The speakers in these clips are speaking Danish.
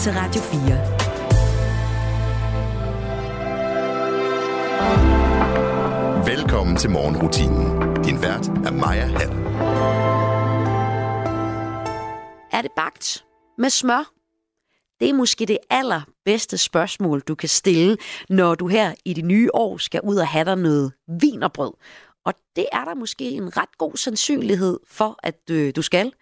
til Radio 4. Velkommen til morgenrutinen. Din vært er Maja Hatt. Er det bagt med smør? Det er måske det allerbedste spørgsmål, du kan stille, når du her i det nye år skal ud og have dig noget wienerbrød. Og det er der måske en ret god sandsynlighed for, at du skal.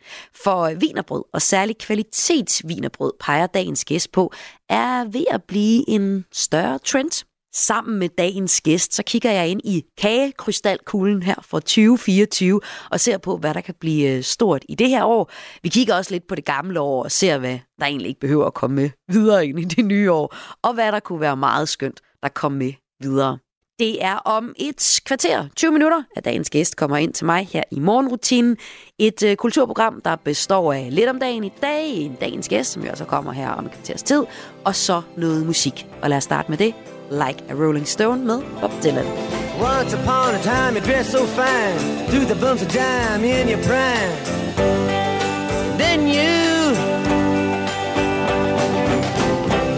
For wienerbrød, og særligt kvalitetswienerbrød, peger dagens gæst på, er ved at blive en større trend. Sammen med dagens gæst, så kigger jeg ind i kagekrystalkuglen her for 2024 og ser på, hvad der kan blive stort i det her år. Vi kigger også lidt på det gamle år og ser, hvad der egentlig ikke behøver at komme med videre ind i det nye år, og hvad der kunne være meget skønt, der kom med videre. Det er om et kvarter, 20 minutter, at dagens gæst kommer ind til mig her i morgenrutinen. Et kulturprogram, der består af lidt om dagen i dag, en dagens gæst, som jo så kommer her om et kvarters tid, og så noget musik. Og lad os starte med det. Like a Rolling Stone med Bob Dylan. Once upon a time you dressed so fine, through the bumps of dime in your prime. Then you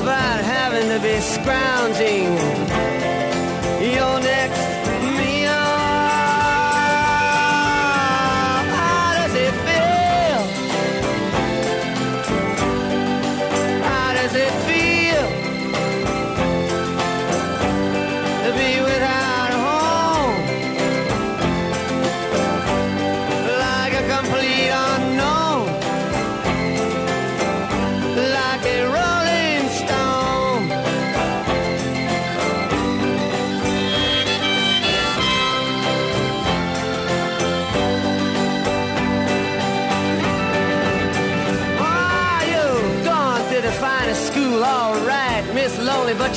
about having to be scrounging your next meal. How does it feel? How does it feel? But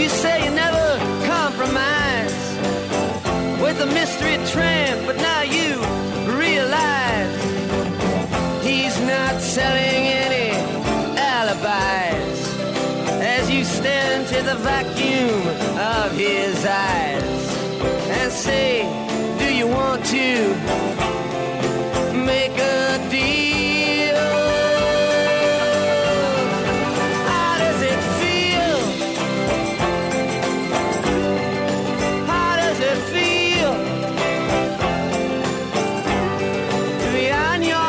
You say you never compromise with a mystery tramp, but now you realize he's not selling any alibis as you stare into the vacuum of his eyes and say, do you want to make a deal? How does it feel? How does it feel to be on your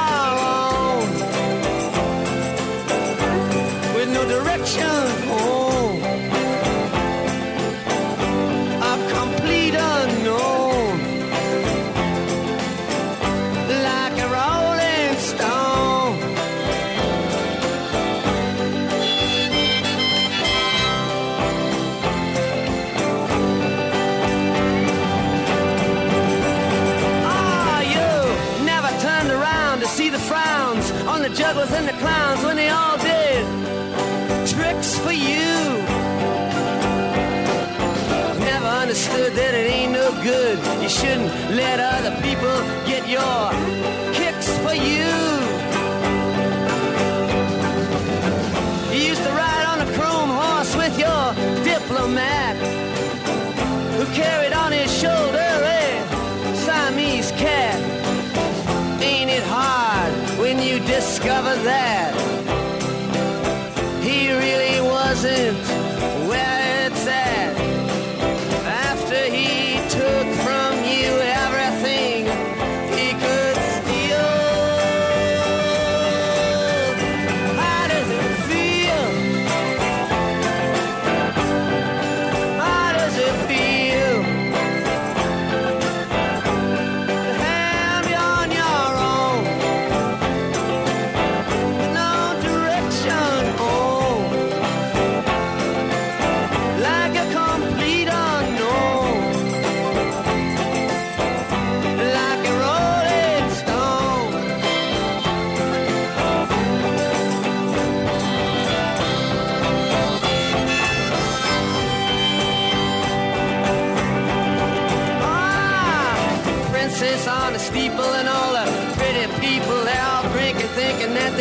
direction home, a complete unknown, like a rolling stone. Ah, you never turned around to see the frowns on the jugglers and the clowns when they all did tricks for you. Never understood that it ain't no good. You shouldn't let other people get your kicks for you. You used to ride on a chrome horse with your diplomat who carried on his shoulder a Siamese cat. Ain't it hard when you discover that he really wasn't where it's at after he took from you everything he could steal? How does it feel? How does it feel to have you on your own?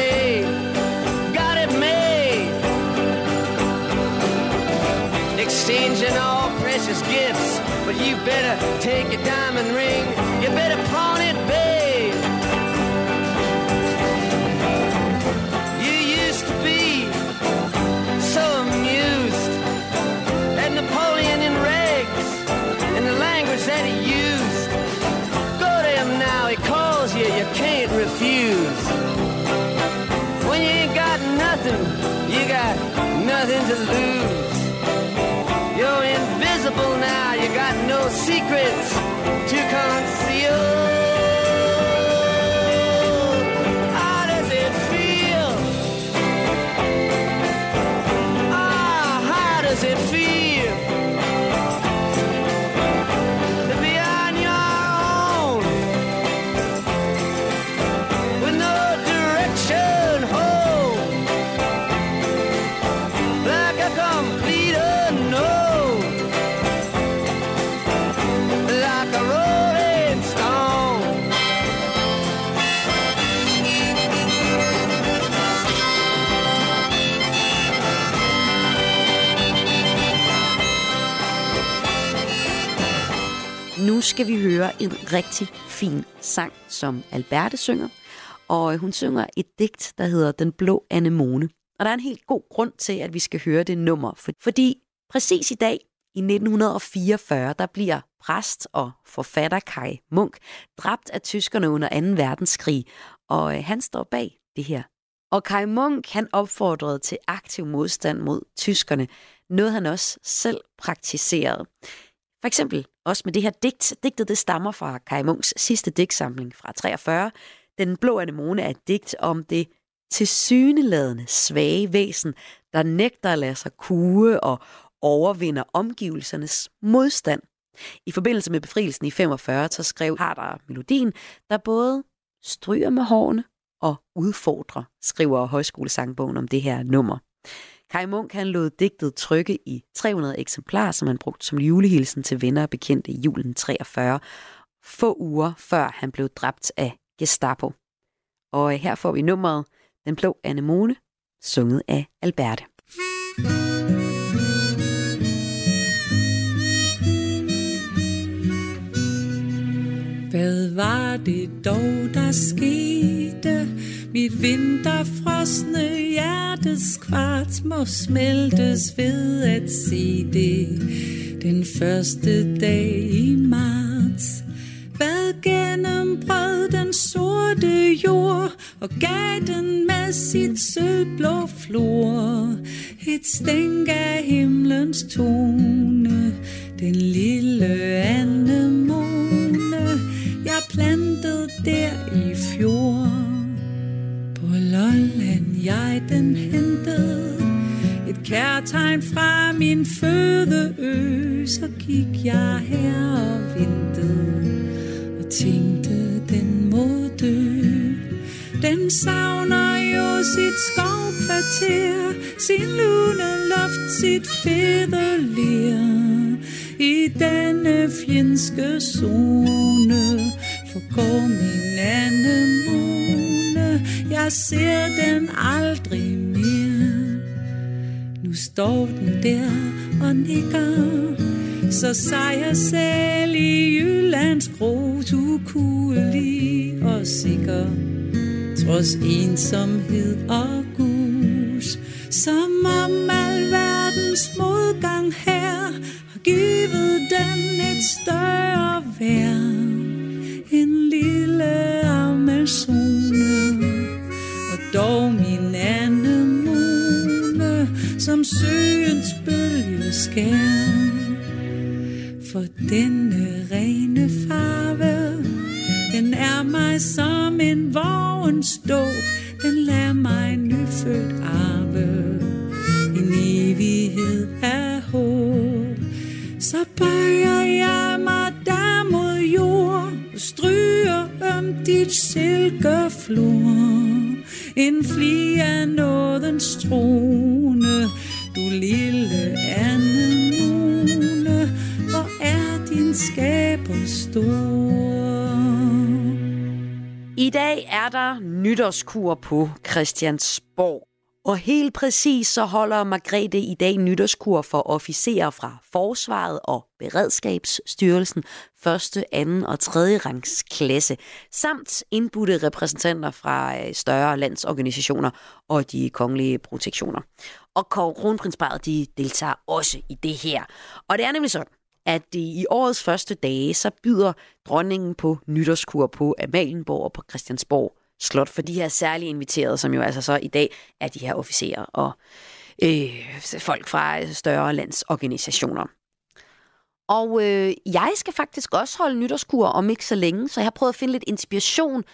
day. Got it made. Exchanging all precious gifts, but you better take your diamond ring. You better pawn it, babe. You used to be so amused at Napoleon in rags and the language that he used. Go to him now, he calls you, you can't refuse. When you ain't got nothing, you got nothing to lose. You're invisible now, you got no secrets to conceal. Nu skal vi høre en rigtig fin sang, som Alberte synger. Og hun synger et digt, der hedder Den blå anemone. Og der er en helt god grund til, at vi skal høre det nummer. Fordi præcis i dag, i 1944, der bliver præst og forfatter Kaj Munk dræbt af tyskerne under 2. verdenskrig. Og han står bag det her. Og Kaj Munk, han opfordrede til aktiv modstand mod tyskerne. Noget han også selv praktiserede. For eksempel også med det her digt. Digtet det stammer fra Kaj Munks sidste digtsamling fra 43. Den blå anemone er et digt om det tilsyneladende svage væsen, der nægter at lade sig kue og overvinder omgivelsernes modstand. I forbindelse med befrielsen i 45, så skrev Harder melodien, der både stryger med hårene og udfordrer, skriver Højskolesangbogen om det her nummer. Kaj Munk han lod digtet trykke i 300 eksemplarer, som han brugte som julehilsen til venner og bekendte i julen 43, få uger før han blev dræbt af Gestapo. Og her får vi nummeret Den blå anemone, sunget af Alberte. Hvad var det dog, der skete? Mit vinterfrosne hjertes kvart må smeltes ved at se det den første dag i marts. Hvad gennembrød den sorte jord og gav den med sit sølvblå flor et stænk af himlens tone, den lille anemone, jeg plantede der i fjor. På Lolland jeg den hentede, et kærtegn fra min fødeø, så gik jeg her og ventede, og tænkte den må dø. Den savner jo sit skovkvarter, sin lune luft, sit fede ler. I denne fjendske zone forgår min anemone, jeg ser den aldrig mere. Nu står den der og nikker, så sejrer selv i Jyllands grot, ukuelig og sikker, trods ensomhed og gus. Som om alverdens modgang her givet den et større vær. En lille amazone, og dog min anemone, som søens bølge skær. For denne rene farve, den er mig som en vågens dåb. Den lader mig nyfødt arve en evighed af håb. Så bøjer jeg mig der mod jord og stryger dit silkeflor. En flie af nådens trone, du lille anemone, hvor er din skaber stor. I dag er der nytårskur på Christiansborg. Og helt præcis så holder Margrethe i dag nytårskur for officerer fra Forsvaret og Beredskabsstyrelsen, 1., 2. og 3. rangs klasse, samt indbudte repræsentanter fra større landsorganisationer og de kongelige protektioner. Og Kronprinsparret, de deltager også i det her. Og det er nemlig sådan, at i årets første dage, så byder dronningen på nytårskur på Amalienborg og på Christiansborg Slot for de her særligt inviterede, som jo altså så i dag er de her officerer og folk fra større landsorganisationer. Og jeg skal faktisk også holde nytårskur om ikke så længe, så jeg har prøvet at finde lidt inspiration,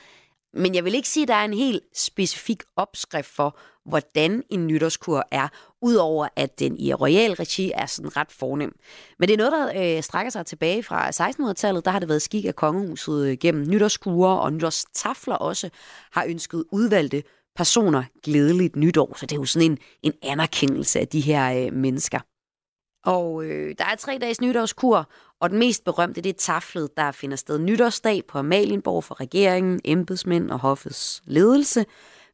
men jeg vil ikke sige, at der er en helt specifik opskrift for, hvordan en nytårskur er, udover at den i royal regi er sådan ret fornem. Men det er noget, der strækker sig tilbage fra 1600-tallet. Der har det været skik, at kongehuset gennem nytårskurer og nytårstafler også har ønsket udvalgte personer glædeligt nytår. Så det er jo sådan en anerkendelse af de her mennesker. Og der er 3 dages nytårskur, og den mest berømte, det er taflet, der finder sted nytårsdag på Amalienborg for regeringen, embedsmænd og hoffets ledelse.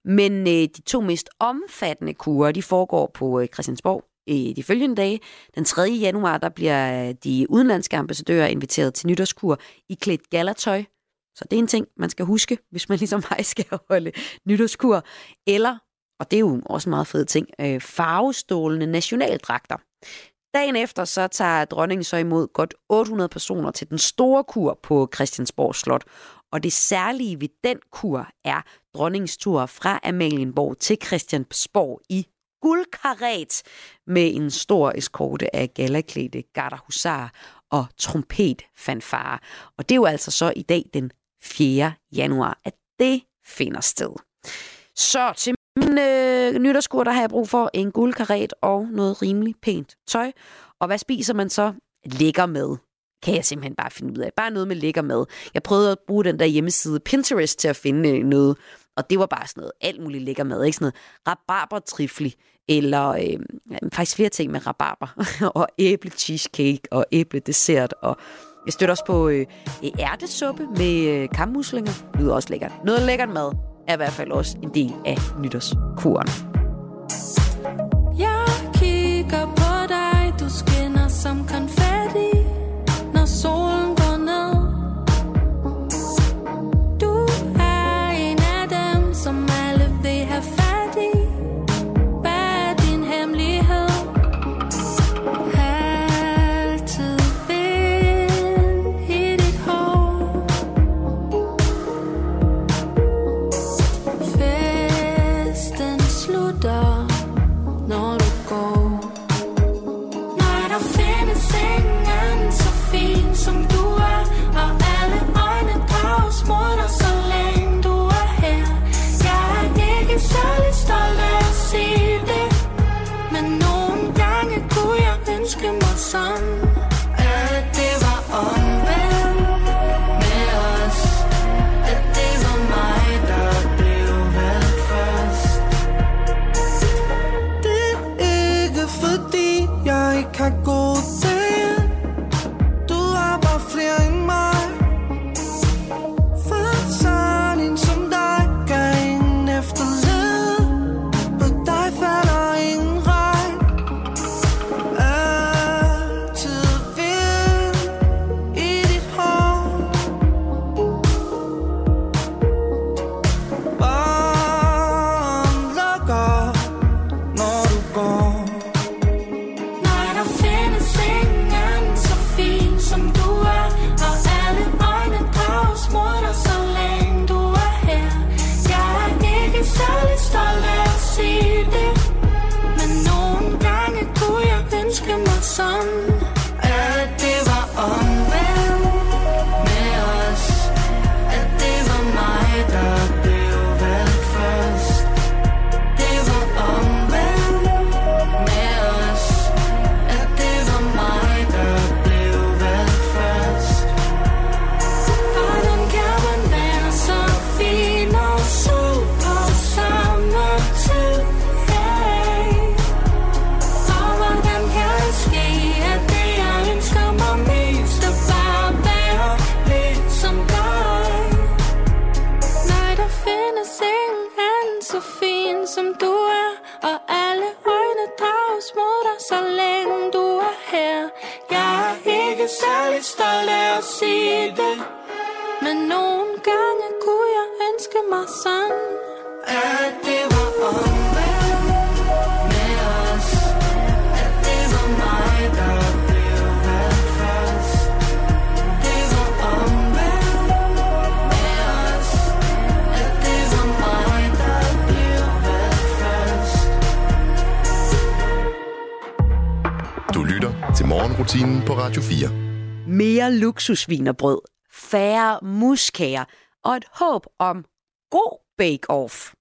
Men de 2 mest omfattende kurer, de foregår på Christiansborg de følgende dage. Den 3. januar, der bliver de udenlandske ambassadører inviteret til nytårskur i klædt gallertøj. Så det er en ting, man skal huske, hvis man ligesom mig skal holde nytårskur. Eller, og det er jo også en meget fed ting, farvestålende nationaldragter. Dagen efter så tager dronningen så imod godt 800 personer til den store kur på Christiansborg Slot. Og det særlige ved den kur er dronningens tur fra Amalienborg til Christiansborg i guldkarret med en stor eskorte af gallaklædte garderhusarer og trompetfanfarer. Og det er jo altså så i dag den 4. januar, at det finder sted. Så til min nytårskur, der har jeg brug for en guldkarret og noget rimelig pænt tøj. Og hvad spiser man så? Lækker med. Kan jeg simpelthen bare finde ud af. Bare noget med lækker mad. Jeg prøvede at bruge den der hjemmeside Pinterest til at finde noget, og det var bare sådan noget alt muligt lækker mad. Ikke sådan noget rabarbertrifle, eller faktisk flere ting med rabarber, og æblecheesecake, og æbledessert, og jeg støtter også på ærtesuppe med kammuslinger. Det lyder også lækkert. Noget lækkert mad er i hvert fald også en del af nytårskuren. Jeg kigger på dig, du skinner som konfetti. Solen går ned. Du er en af dem, som alle vil have fat i. Hvad er din hemmelighed? Altid vind i dit hår. Festen slutter, når du går. Når der findes ingen som alle sengen så fin som du er, og alle øjne drages mod dig, så længe du er her. Jeg er ikke særlig stolt af at sige det, men nogle gange kunne jeg ønske mig sådan, at det var omvendt med os, at det var mig, der blev valgt først. Det var omvendt med os, at det var mig, der blev valgt først. Du lytter til Morgenrutinen på Radio 4. Mere luksusvinerbrød, færre muskager og et håb om god bake-off.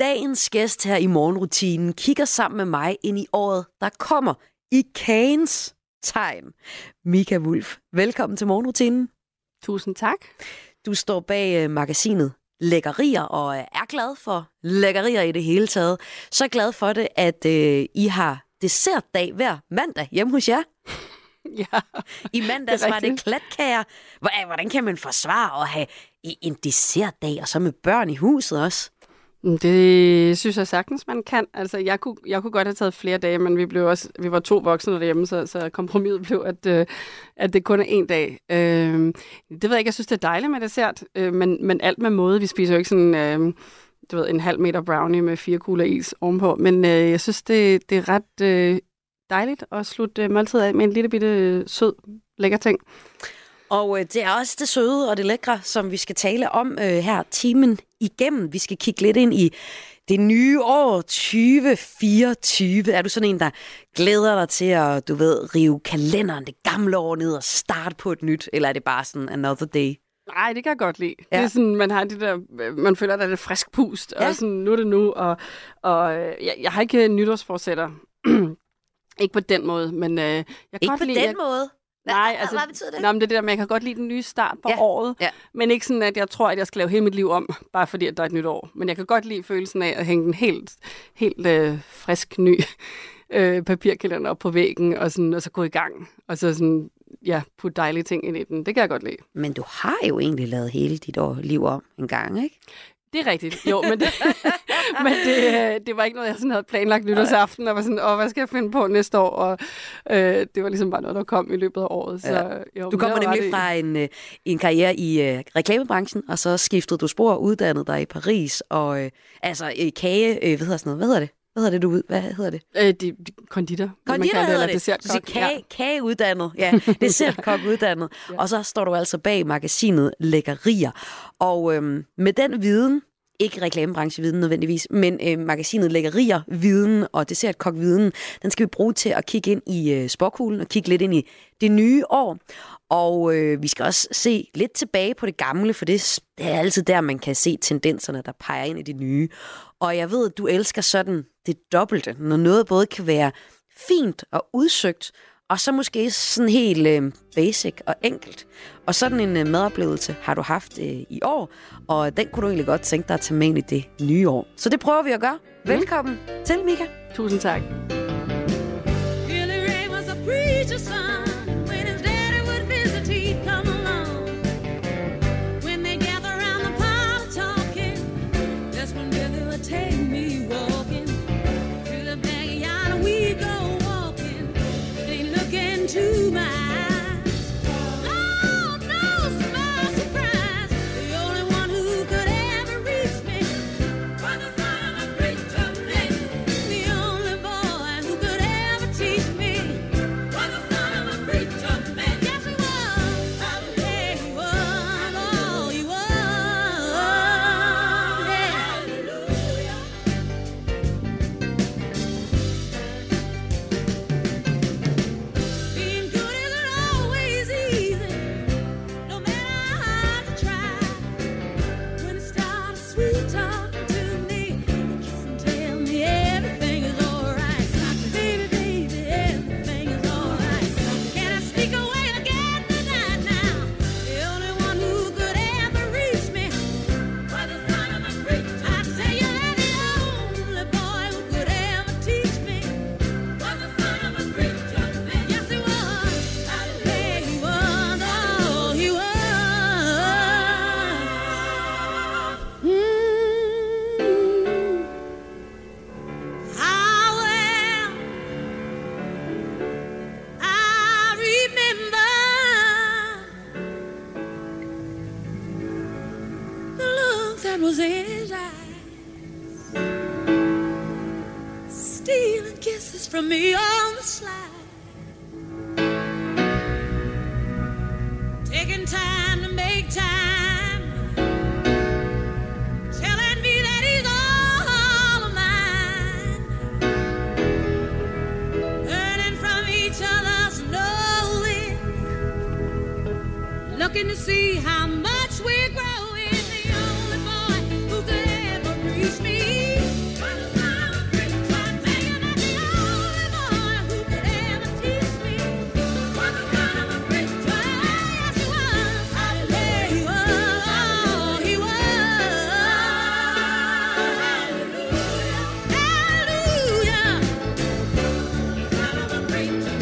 Dagens gæst her i Morgenrutinen kigger sammen med mig ind i året, der kommer i kagens tegn. Mika Wulff, velkommen til Morgenrutinen. Tusind tak. Du står bag magasinet Lækkerier og er glad for lækkerier i det hele taget. Så glad for det, at I har dessertdag hver mandag hjemme hos jer. Ja, i mandags det var det klatkager. Hvordan kan man forsvare at have en dessertdag, og så med børn i huset også? Det synes jeg sagtens, man kan. Altså, jeg kunne godt have taget flere dage, men vi var to voksne derhjemme, så kompromiset blev, at det kun er en dag. Det ved jeg ikke, jeg synes, det er dejligt med dessert, men alt med måde. Vi spiser jo ikke sådan... en halv meter brownie med 4 kugler is ovenpå, men jeg synes, det er ret... dejligt at slutte måltid af med en lille bitte sød, lækker ting. Og det er også det søde og det lækre, som vi skal tale om her timen igennem. Vi skal kigge lidt ind i det nye år 2024. Er du sådan en, der glæder dig til at, du ved, rive kalenderen det gamle år ned og starte på et nyt? Eller er det bare sådan another day? Nej, det kan jeg godt lide. Ja. Det er sådan, man har det der, man føler, der er lidt frisk pust. Ja. Og sådan, nu er det nu. Og jeg har ikke nytårsforsætter. Ikke på den måde, men jeg kan ikke godt lide... Ikke på den måde? Nej, altså... Hvad betyder det? Nej, men det er det der med, jeg kan godt lide den nye start på året, men ikke sådan, at jeg tror, at jeg skal lave hele mit liv om, bare fordi, at der er et nyt år. Men jeg kan godt lide følelsen af at hænge den helt frisk, ny papirkalender op på væggen, og så gå i gang, og så sådan, putte dejlige ting ind i den. Det kan jeg godt lide. Men du har jo egentlig lavet hele dit liv om en gang, ikke? Det er rigtigt, jo, men det var ikke noget, jeg sådan havde planlagt nytårsaften, og var sådan, hvad skal jeg finde på næste år? Og det var ligesom bare noget, der kom i løbet af året. Så, jo, du kommer nemlig fra en karriere i reklamebranchen, og så skiftede du spor og uddannede dig i Paris, og Konditor. Konditor hedder det. Så kageuddannet. Ja, dessertkok uddannet. Ja. Og så står du altså bag magasinet Lækkerier. Og med den viden, ikke reklamebrancheviden nødvendigvis, men magasinet Lækkerier-viden og dessertkok-viden, den skal vi bruge til at kigge ind i spåkuglen og kigge lidt ind i det nye år. Og vi skal også se lidt tilbage på det gamle, for det er altid der, man kan se tendenserne, der peger ind i det nye. Og jeg ved, at du elsker sådan det dobbelte, når noget både kan være fint og udsøgt, og så måske sådan helt basic og enkelt. Og sådan en madoplevelse har du haft i år, og den kunne du egentlig godt tænke dig at tage med ind i det nye år. Så det prøver vi at gøre. Velkommen til, Mika. Tusind tak. his eyes, stealing kisses from me on the slide, taking time to make time. To see how much we grow in the only boy who could ever reach me. I'm a flower, I'm hanging at the only boy who could ever teach me. I'm a kind of a great guy, yes he was. How dare he was, he was. Hallelujah, hallelujah. Kind of a great guy.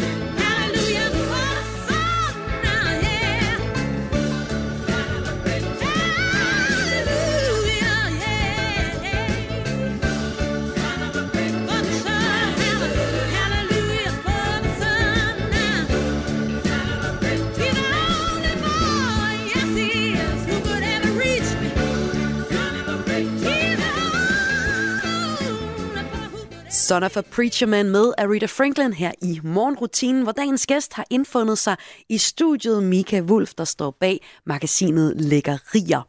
Son of a Preacher Man med Aretha Franklin her i morgenrutinen, hvor dagens gæst har indfundet sig i studiet, Mika Wulff, der står bag magasinet Lækkerier.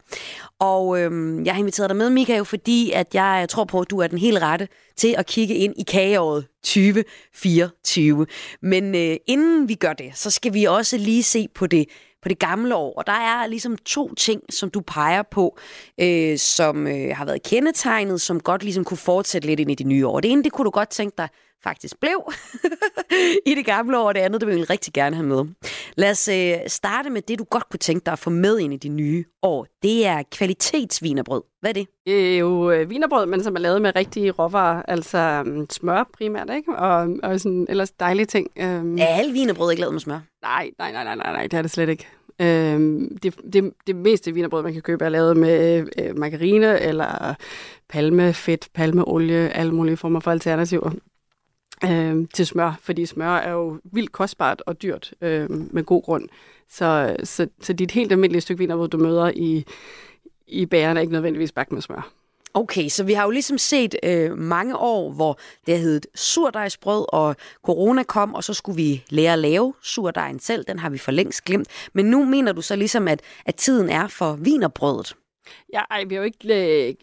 Og jeg har inviteret dig med, Mika, jo fordi at jeg tror på, at du er den helt rette til at kigge ind i kageåret 2024. Men inden vi gør det, så skal vi også lige se på det gamle år, og der er ligesom to ting, som du peger på, som har været kendetegnet, som godt ligesom kunne fortsætte lidt ind i det nye år. Det ene, det kunne du godt tænke dig faktisk blev i det gamle år, og det andet, det vil jeg rigtig gerne have med. Lad os starte med det, du godt kunne tænke dig at få med ind i det nye år. Det er kvalitetsvinerbrød. Hvad er det? Det er jo vinerbrød, men som er lavet med rigtige råvarer, altså smør primært, ikke? Og sådan ellers dejlige ting. Er alle vinerbrød ikke lavet med smør? Nej, det er det slet ikke. Det meste vinerbrød, man kan købe, er lavet med margarine eller palmefedt, palmeolie, alle mulige former for alternativer til smør, fordi smør er jo vildt kostbart og dyrt med god grund. Så dit helt almindelige stykke vinerbrød, du møder i bageren, er ikke nødvendigvis bagt med smør. Okay, så vi har jo ligesom set mange år, hvor det hed surdejsbrød, og corona kom, og så skulle vi lære at lave surdejen selv. Den har vi for længst glemt. Men nu mener du så ligesom, at tiden er for vinerbrødet. Ja, vi har jo ikke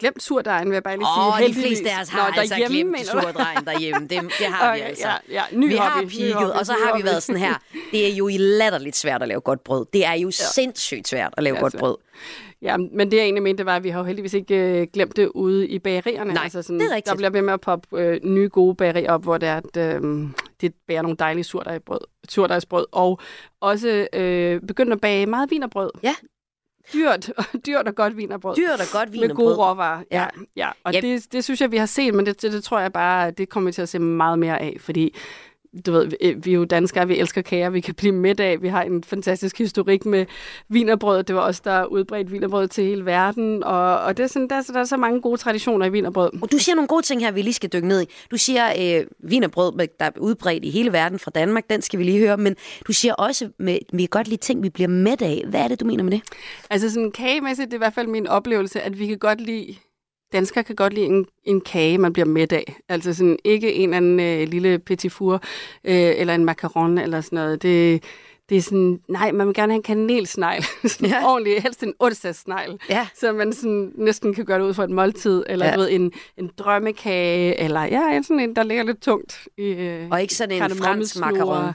glemt surdejen, vil jeg bare lige sige. De fleste af os har glemt surdejen derhjemme. Det har vi altså. Ja, vi har pigget, og så har vi været sådan her. Det er jo latterligt svært at lave godt brød. Det er jo sindssygt svært at lave godt brød. Ja, men det jeg egentlig mente, var, at vi har jo heldigvis ikke glemt det ude i bagerierne. Nej, altså sådan, det er rigtigt. Der bliver ved med at poppe nye gode bagerier op, hvor det er, at det bager nogle dejlige surdejsbrød. Og også begynder at bage meget vinerbrød. Ja. Dyrt og godt vinerbrød. Dyrt og godt vinerbrød. Med gode råvarer. Ja. Og det synes jeg, vi har set, men det tror jeg bare, det kommer til at se meget mere af, fordi du ved, vi er jo danskere, vi elsker kager, vi kan blive mæt af, vi har en fantastisk historik med vinerbrød, det var også der udbredt vinerbrød til hele verden, og det er sådan, der er så mange gode traditioner i vinerbrød. Og du siger nogle gode ting her, vi lige skal dykke ned i. Du siger vinerbrød, der er udbredt i hele verden fra Danmark, den skal vi lige høre, men du siger også, vi kan godt lide ting, vi bliver mæt af. Hvad er det, du mener med det? Altså sådan kagemæssigt, det er i hvert fald min oplevelse, at vi kan godt lide... Danskere kan godt lide en kage, man bliver mæt af. Altså sådan ikke en eller anden lille petit four eller en macaron eller sådan noget. Det er sådan, nej, man vil gerne have en kanelsnegl. Ordentlig, helst en onsdagssnegl. Ja. Så man sådan næsten kan gøre det ud for et måltid. Eller du ved, en drømmekage. Eller sådan en, der ligger lidt tungt. Og ikke sådan en fransk macaron.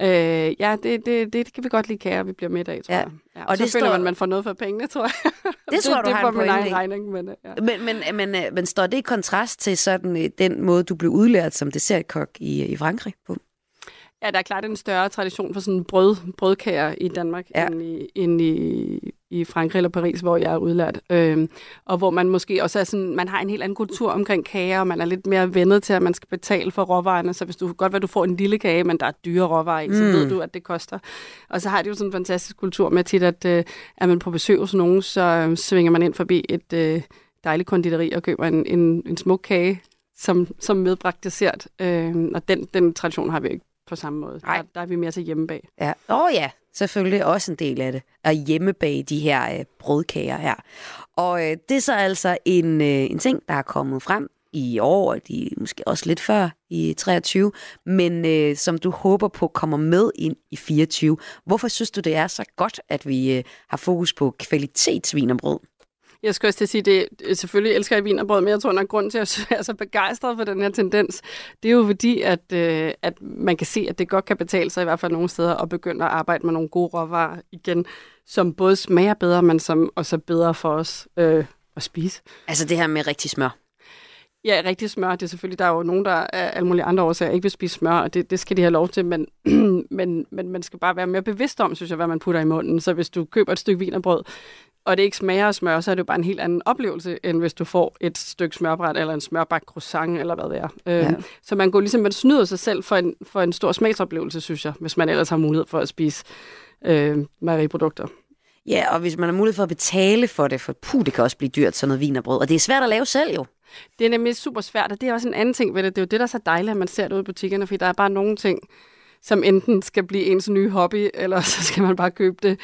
Det kan vi godt lide kære, vi bliver med af, tror jeg. Ja, og så det føler man, at man får noget for pengene, tror jeg. Det tror du har en pointe. Egen regning, men står det i kontrast til sådan den måde, du blev udlært som dessertkok i Frankrig på? Ja, der er klart en større tradition for sådan brødkager i Danmark end i Frankrig eller Paris, hvor jeg er udlært. Og hvor man måske også er sådan, man har en helt anden kultur omkring kager, og man er lidt mere vendet til, at man skal betale for råvarerne. Så hvis du godt ved, at du får en lille kage, men der er dyre råvarer i, så ved du, at det koster. Og så har de jo sådan en fantastisk kultur med tit, at er man på besøg hos nogen, så svinger man ind forbi et dejligt konditori og køber en smuk kage, som medbragt dessert. Og den tradition har vi ikke på samme måde. Der er vi mere til hjemmebag. Ja. Selvfølgelig også en del af det. At hjemmebage de her brødkager her. Og det er så altså en ting, der er kommet frem i år, og de måske også lidt før i 23, men som du håber på kommer med ind i 24. Hvorfor synes du, det er så godt, at vi har fokus på kvalitetsvinerbrød? Jeg skal også til at sige, det selvfølgelig elsker jeg vinerbrød, men jeg tror, at grunden til, at jeg er så begejstret for den her tendens, det er jo fordi, at man kan se, at det godt kan betale sig i hvert fald nogle steder og begynde at arbejde med nogle gode råvarer igen, som både smager bedre, men som også er bedre for os at spise. Altså det her med rigtig smør? Ja, rigtig smør. Det er selvfølgelig, der er jo nogen, der af alle mulige andre årsager ikke vil spise smør, og det skal de have lov til, men man skal bare være mere bevidst om, synes jeg, hvad man putter i munden. Så hvis du køber et stykke vinerbrød, og det ikke smager af smør, så er det jo bare en helt anden oplevelse, end hvis du får et stykke smørbræt, eller en smørbagt croissant, eller hvad det er. Ja. Så man går ligesom, man snyder sig selv for en stor smagsoplevelse, synes jeg, hvis man ellers har mulighed for at spise mejeriprodukter. Ja, og hvis man har mulighed for at betale for det, for det kan også blive dyrt, sådan noget vinerbrød, og det er svært at lave selv jo. Det er nemlig super svært, og det er også en anden ting ved det. Det er jo det, der er så dejligt, at man ser det ude i butikkerne, fordi der er bare nogle ting, som enten skal blive ens nye hobby, eller så skal man bare købe det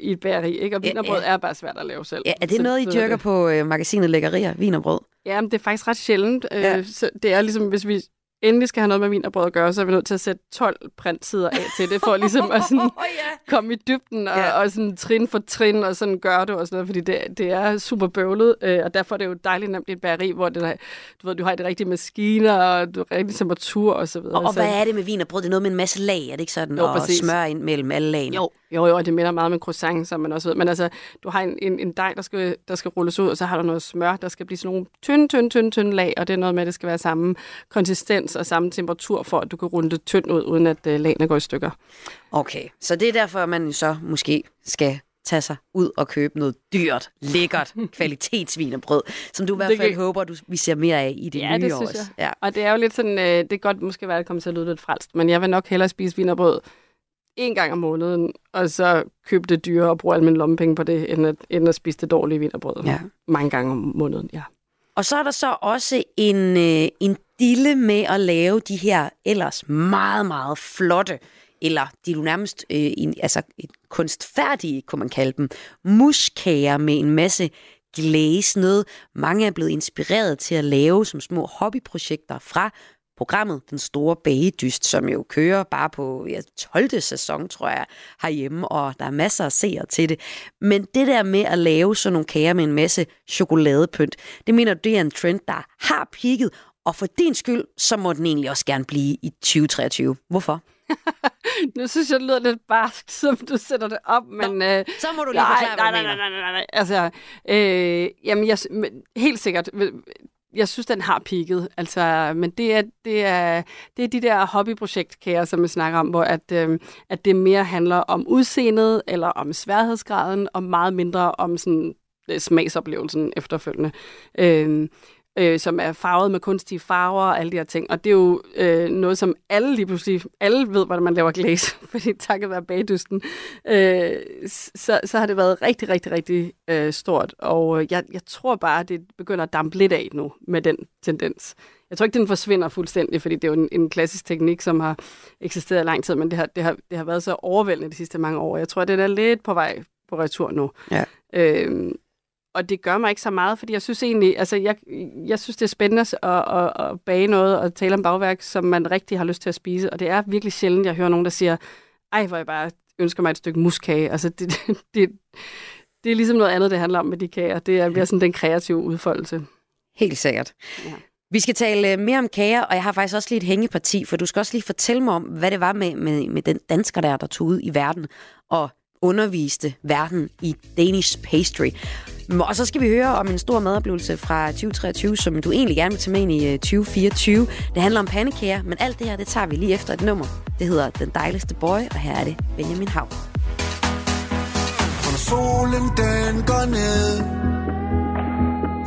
i et bageri, ikke? Og vinerbrød er bare svært at lave selv. Ja, er det noget, I dyrker på Magasinet Lækkerier, vinerbrød? Ja, men det er faktisk ret sjældent. Så det er ligesom, hvis vi endelig skal have noget med vinerbrød at gøre, så er vi nødt til at sætte 12 printsider af til det, for ligesom at sådan komme i dybden og sådan trin for trin og sådan gøre det og sådan noget, fordi det er super bøvlet, og derfor er det jo dejligt nemt i et bageri, hvor det, du ved, du har de rigtige maskiner, og du har rigtig temperatur og så videre. Og hvad er det med vinerbrød? Det er noget med en masse lag, er det ikke sådan? Jo, og smør ind mellem alle lagene? Jo, det minder meget med croissant, som man også ved. Men altså, du har en dej, der skal rulles ud, og så har du noget smør, der skal blive sådan nogle tynde lag, og det er noget med, at det skal være samme konsistens og samme temperatur, for at du kan rulle det tyndt ud, uden at lagene går i stykker. Okay, så det er derfor, man så måske skal tage sig ud og købe noget dyrt, lækkert kvalitetsvinerbrød, som du i hvert fald håber, vi ser mere af i det nye år. Ja, det synes jeg. Ja. Og det er jo lidt sådan, det kan godt måske være, at det kommer til at lyde lidt frelst, men jeg vil nok hellere spise vinerbrød en gang om måneden, og så købe det dyre og bruge al min lommepenge på det, end at spise det dårlige vinerbrød mange gange om måneden, Og så er der så også en dille med at lave de her ellers meget, meget flotte, eller de er jo nærmest kunstfærdige, kunne man kalde dem, muskager med en masse glaze, noget mange er blevet inspireret til at lave som små hobbyprojekter fra programmet Den Store Bagedyst, som jo kører bare på 12. sæson, tror jeg, herhjemme, og der er masser af seere til det. Men det der med at lave sådan nogle kager med en masse chokoladepynt, det mener du, det er en trend, der har peaked, og for din skyld, så må den egentlig også gerne blive i 2023. Hvorfor? Nu synes jeg, det lyder lidt barskt, som du sætter det op, men... så må du lige forklare, hvad du mener. Nej. Altså, jamen, helt sikkert... Jeg synes, den har peaked, altså, men det er de der hobbyprojektkager, som vi snakker om, hvor at det mere handler om udseendet eller om sværhedsgraden, og meget mindre om sådan, smagsoplevelsen efterfølgende, som er farvet med kunstige farver og alle de her ting. Og det er jo noget, som alle lige pludselig, alle ved, hvordan man laver glaze, fordi takket være bagdysten, så har det været rigtig stort. Og jeg tror bare, det begynder at dampe lidt af nu med den tendens. Jeg tror ikke, den forsvinder fuldstændig, fordi det er jo en klassisk teknik, som har eksisteret i lang tid, men det har været så overvældende de sidste mange år. Jeg tror, det er lidt på vej på retur nu. Ja. Og det gør mig ikke så meget, fordi jeg synes egentlig, altså jeg synes, det er spændende at bage noget og tale om bagværk, som man rigtig har lyst til at spise. Og det er virkelig sjældent, jeg hører nogen, der siger, ej, hvor jeg bare ønsker mig et stykke muskage. Altså det er ligesom noget andet, det handler om med de kager. Det er mere sådan den kreative udfoldelse. Helt sikkert. Ja. Vi skal tale mere om kager, og jeg har faktisk også lige et hængeparti, for du skal også lige fortælle mig om, hvad det var med den dansker, der tog ud i verden og underviste verden i Danish pastry. Og så skal vi høre om en stor madoplevelse fra 2023, som du egentlig gerne vil tage med ind i 2024. Det handler om pandekager, men alt det her, det tager vi lige efter et nummer. Det hedder Den Dejligste Boy, og her er det Benjamin Hav. Når solen den går ned,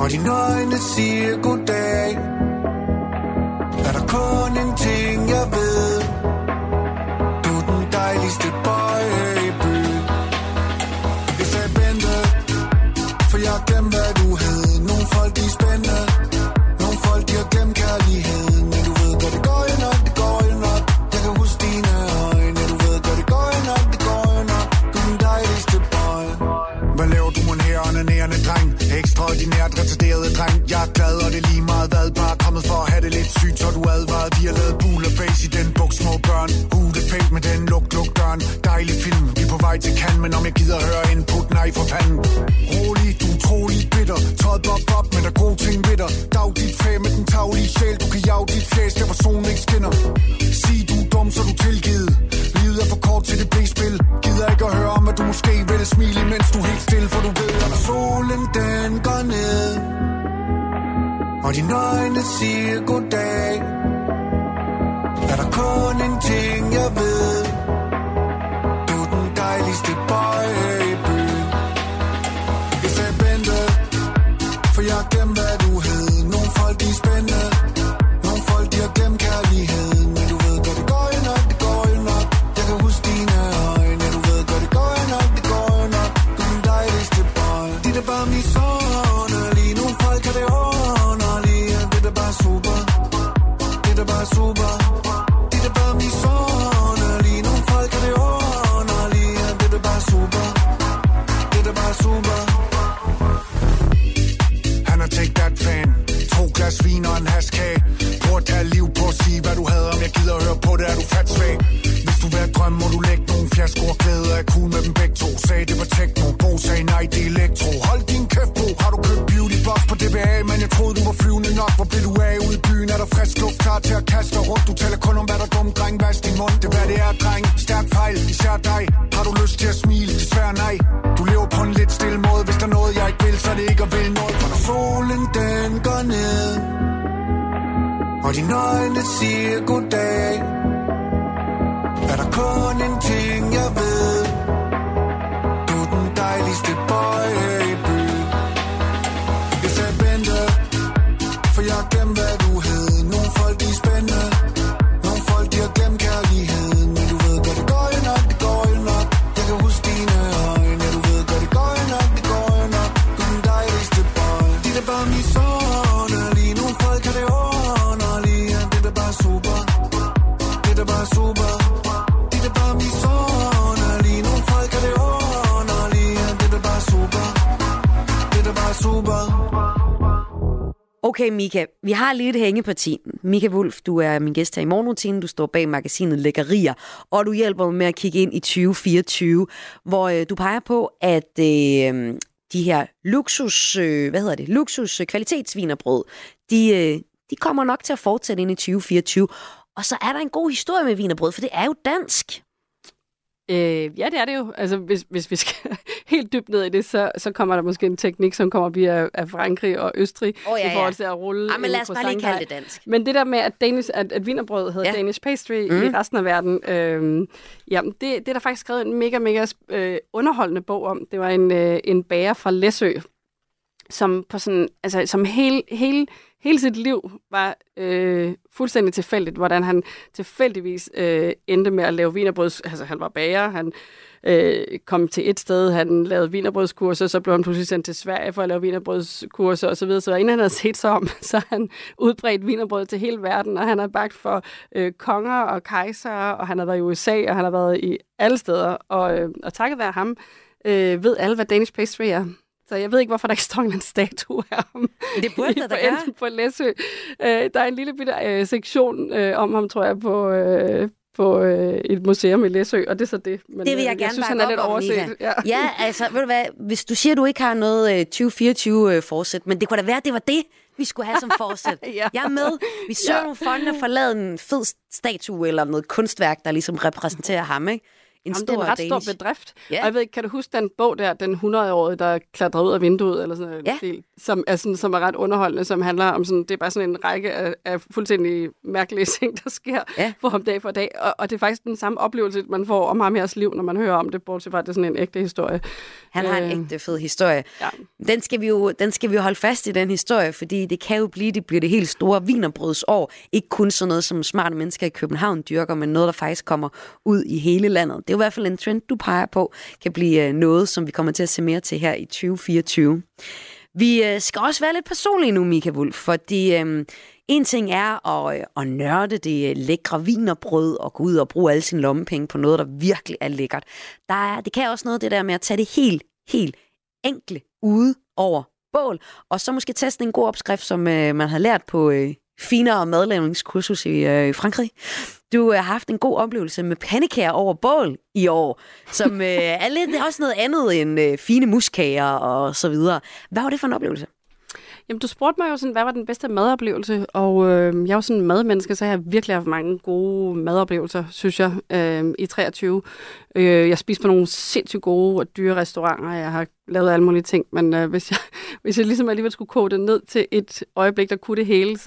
og dine øjne siger goddag, er der kun en ting, jeg ved. Du er den dejligste boy i byen. Jeg sagde Bente, for jeg har glemt, hvad du hed. Nogle folk, de er spændende. Nogle folk, de har glemt kærlighed. Men du ved godt, det går jo nok, det går jo nok. Jeg kan huske dine øjne. Du ved godt, det går jo nok, det går jo nok. Du er den dejligste boy. Hvad laver du, mon her, onanerende dreng? ordinært retarderet dreng. Jeg er glad, og det er lige meget hvad. Bare kommet for at have det lidt sygt, så du advaret. De har lavet bull og bass i den buk, små børn. Det er fake med den, luk døren. Dejlig film, vi er på vej til Cannes. Men om jeg gider høre input, nej for fanden. Rolig, du er trolig bitter. Tøjet bob, men der er gode ting ved dig. Dag dit fag med den taglige sjæl. Du kan jage dit flæs, der hvor solen ikke skinner. Sig du er dum, så du tilgivet. Livet er for kort til det blæspil. Gider ikke at høre om, at du måske vil smile, mens du er helt stille, for du ved, at solen den går ned. Og dine øjne siger goddag. Er der kun en ting, jeg ved. Du er den dejligste boy i byen. Jeg sagde Bente, for jeg har glemt, hvad du hed. Nogle folk, de er spændte. Nogle folk, de har glemt kærlighed. Men du ved godt, det går jo nok, det går jo nok. Jeg kan huske dine øjne. Du ved godt, det går jo nok, det går jo nok. Du er den dejligste boy. Dit er bare min underlige. Nogle folk har det underlige. Det er bare super. Det er bare super. Svin og en haskage. Prøv at tage liv på at sige, hvad du havde. Om jeg gider høre på det, er du fat svag. Hvis du vil have drømme, må du lægge nogle fjersko og glæder. Jeg kunne med dem begge to. Sagde det var techno. Bo sagde nej, det er elektro. Hold din kæft, Bo. Har du købt beauty box på DBA? Men jeg troede, du var flyvende nok. Hvor blev du af ude i byen? Er der frisk luft klar til at kaste rundt? Du taler kun om, hvad der er dumme, dreng. Vask din mund, det er hvad det er, dreng. Stærk fejl, især dig. Har du lyst til at smile? Desværre nej. Du lever på en lidt stille måde. Hvis der er noget, jeg ikke vil, så er det ikke at vil noget. For når solen den går ned, og dine øjne siger goddag, er der kun en ting, jeg ved. Du er den dejligste boy i byen. Jeg sagde Bente, for jeg har glemt, hvad du hed. Nogle folk, de er spændte. Nogle folk, de har glemt kærligheden. Men du ved godt, det går jo nok, det går jo nok. Jeg kan huske dine øjne. Du ved godt, det går jo nok, det går jo nok. Du er den dejligste boy. Dit er bare min sorg. Okay, Mika, vi har lige et hængeparti. Mika Wulff, du er min gæst her i morgenrutinen. Du står bag magasinet Lækkerier, og du hjælper mig med at kigge ind i 2024, hvor du peger på, at de her luksus kvalitetsvinerbrød, de kommer nok til at fortsætte ind i 2024. Og så er der en god historie med vinerbrød, for det er jo dansk. Ja, det er det jo. Altså, hvis vi skal helt dybt ned i det, så kommer der måske en teknik, som kommer via af Frankrig og Østrig i forhold til at rulle. Men lad os bare lige kalde det dansk. Men det der med, at vinerbrød hedder Danish pastry i resten af verden, det er der faktisk skrevet en mega underholdende bog om. Det var en bager fra Læsø, som på sådan, altså som hele sit liv var fuldstændig tilfældigt, hvordan han tilfældigvis endte med at lave vinerbrød. Altså, han var bager, han kom til et sted, han lavede vinerbrødskurser, så blev han pludselig sendt til Sverige for at lave vinerbrødskurser osv. Så inden han havde set sig om, så han udbredt vinerbrød til hele verden, og han har bagt for konger og kejserer, og han har været i USA, og han har været i alle steder. Og takket være ham ved alle, hvad Danish pastry er. Så jeg ved ikke, hvorfor der ikke står en statue af ham. Det burde der gøre. På Læsø. Der er en lille bitte sektion om ham, tror jeg, på et museum i Læsø, og det er så det. Men, det vil jeg gerne synes, han er lidt overset. Ja, altså, ved du hvad, hvis du siger, du ikke har noget 2024 forsæt, men det kunne da være, det var det, vi skulle have som forsæt. Ja. Jeg er med. Vi søger nogle fonde for at lave en fed statue eller noget kunstværk, der ligesom repræsenterer ham, ikke? Jamen, det er en ret stor bedrift. Yeah. Og jeg ved ikke, kan du huske den bog der, den 100-årige, der klatrer ud af vinduet, eller sådan noget, som er ret underholdende, som handler om sådan, det er bare sådan en række af fuldstændig mærkelige ting, der sker for ham dag for dag. Og det er faktisk den samme oplevelse, man får om ham i jeres liv, når man hører om det, bortset fra, at det er sådan en ægte historie. Han har en ægte fed historie. Ja. Den skal vi jo holde fast i, den historie, fordi det kan jo blive, det bliver det helt store vinerbrødsår. Ikke kun sådan noget, som smarte mennesker i København dyrker, men noget, der faktisk kommer ud i hele landet. Det er i hvert fald en trend, du peger på, kan blive noget, som vi kommer til at se mere til her i 2024. Vi skal også være lidt personlige nu, Mika Wulff, fordi en ting er at nørde det lækre vinerbrød og gå ud og bruge alle sine lommepenge på noget, der virkelig er lækkert. Det kan også noget det der med at tage det helt enkle ude over bål, og så måske teste en god opskrift, som man har lært på finere madlavningskursus i Frankrig. Du har haft en god oplevelse med pandekager over bål i år, som er lidt også noget andet end fine muskager og så videre. Hvad var det for en oplevelse? Jamen, du spurgte mig jo sådan, hvad var den bedste madoplevelse, og jeg er jo sådan en madmenneske, så jeg har virkelig haft mange gode madoplevelser, synes jeg, i 23. Jeg spiste på nogle sindssygt gode og dyre restauranter, jeg har lavet alle mulige ting, men hvis jeg ligesom alligevel skulle koge det ned til et øjeblik, der kunne det hele,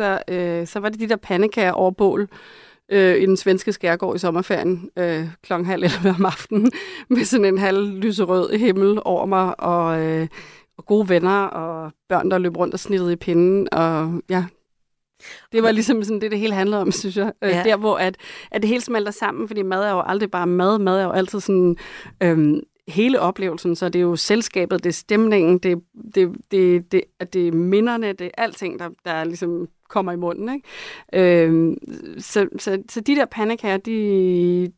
så var det de der pandekager over bål i den svenske skærgård i sommerferien klokken 22:30 om aftenen, med sådan en halv lyserød himmel over mig, og gode venner, og børn, der løb rundt og snittede i pinden, og ja, det var ligesom sådan det hele handlede om, synes jeg. Ja. Der, hvor at det hele smelter sammen, fordi mad er jo aldrig bare mad, mad er jo altid sådan hele oplevelsen, så det er jo selskabet, det er stemningen, det er minderne, det er alting, der ligesom kommer i munden, ikke? Så de der pandekager,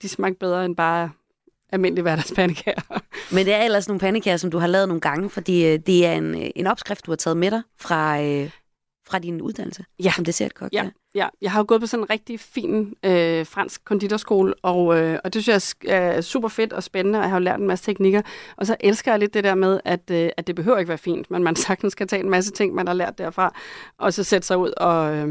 de smagte bedre end bare almindelige hverdagspandekager. Men det er ellers nogle pandekager, som du har lavet nogle gange, fordi det er en opskrift, du har taget med dig fra din uddannelse, ja, som dessertkok. Ja, ja. Jeg har jo gået på sådan en rigtig fin fransk konditorskole, og det synes jeg er super fedt og spændende, og jeg har jo lært en masse teknikker. Og så elsker jeg lidt det der med, at det behøver ikke være fint, men man sagtens kan tage en masse ting, man har lært derfra, og så sætte sig ud og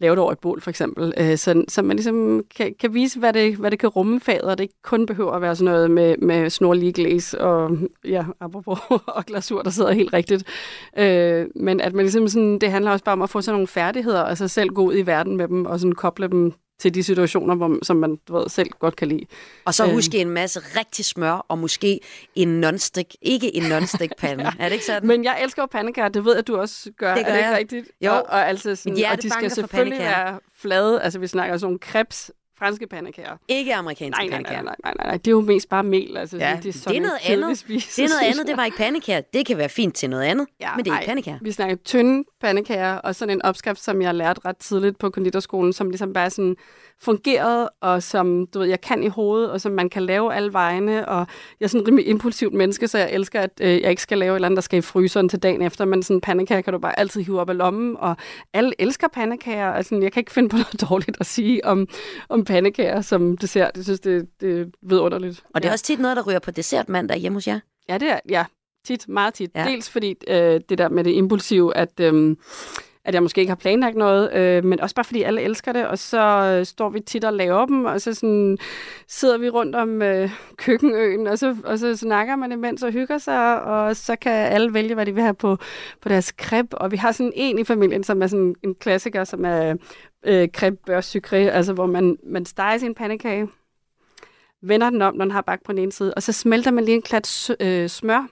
lave det over et bål, for eksempel. Så man ligesom kan vise, hvad det kan rumme faget, og det ikke kun behøver at være sådan noget med snorlige glas og, ja, apropos, og glasur, der sidder helt rigtigt. Men at man ligesom sådan, det handler også bare om at få sådan nogle færdigheder, og så selv gå ud i verden med dem, og sådan koble dem til de situationer, som man selv godt kan lide. Og så huske en masse rigtig smør, og måske en non-stick, ikke en non-stick-pande. Ja. Er det ikke sådan? Men jeg elsker pandekager, det ved jeg, du også gør. Det gør jeg. Er det ikke rigtigt? Jo. Og altså sådan, og de skal selvfølgelig være flade, altså vi snakker sådan nogle crepes, franske pandekager. Ikke amerikanske pandekager. Nej, det er jo mest bare mel. Altså, ja. Det er noget andet. Det er noget andet, det var ikke pandekager. Det kan være fint til noget andet, ja, men det er ikke pandekager. Vi snakker tynde pandekager, og sådan en opskrift, som jeg lærte ret tidligt på konditorskolen, som ligesom bare sådan fungerede, og som, du ved, jeg kan i hovedet, og som man kan lave alle vejene, og jeg er sådan en rimelig impulsivt menneske, så jeg elsker, at jeg ikke skal lave et eller andet, der skal i fryseren til dagen efter, men sådan en pandekager kan du bare altid hive op af lommen, og alle elsker pandekager, og sådan, jeg kan ikke finde på noget dårligt at sige om pandekager som dessert. Jeg synes, det er vidunderligt. Og det er også tit noget, der ryger på dessertmandag hjemme hos jer. Ja, det er, ja, tit, meget tit. Ja. Dels fordi det der med det impulsive, at jeg måske ikke har planlagt noget, men også bare fordi alle elsker det, og så står vi tit og laver dem, og så sådan, sidder vi rundt om køkkenøen, og så snakker man imens og hygger sig, og så kan alle vælge, hvad de vil have på deres crepe, og vi har sådan en i familien, som er sådan en klassiker, som er crêpe beurre sucré, altså hvor man steger sin pandekage, vender den om, når den har bagt på den ene side, og så smelter man lige en klat smør,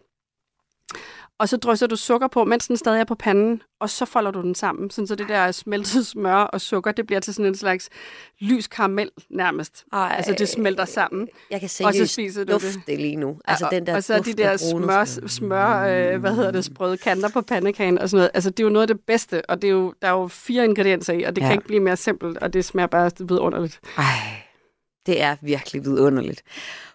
og så drysser du sukker på, mens den stadig er på panden, og så folder du den sammen, sådan så det der smeltede smør og sukker, det bliver til sådan en slags lys karamel nærmest. Ej, altså det smelter sammen. Jeg kan se, og så spiser du det lige nu. Altså ja, den der, og så de der sprøde kanter på pandekagen og sådan noget. Altså det er jo noget af det bedste, og det er jo, der er jo 4 ingredienser i, og det kan ikke blive mere simpelt, og det smager bare vidunderligt. Ej, det er virkelig vidunderligt.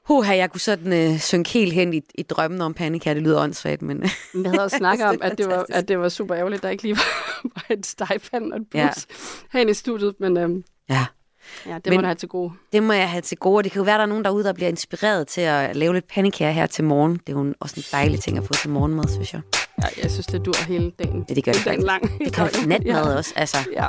Hoha, jeg kunne sådan synke helt hen i drømmen om pandekager. Det lyder åndssvagt, men... Jeg havde også snakket om, at det var super ærgerligt, der ikke lige var en stegepande og en bus hen i studiet, men... må du have til gode. Det må jeg have til gode, og det kan jo være, der er nogen derude, der bliver inspireret til at lave lidt pandekager her til morgen. Det er jo også en dejlig ting at få til morgenmad, synes jeg. Ja, jeg synes, det dur hele dagen. Ja, det gør det faktisk. Lang. Det kommer til natmad også, altså. Ja.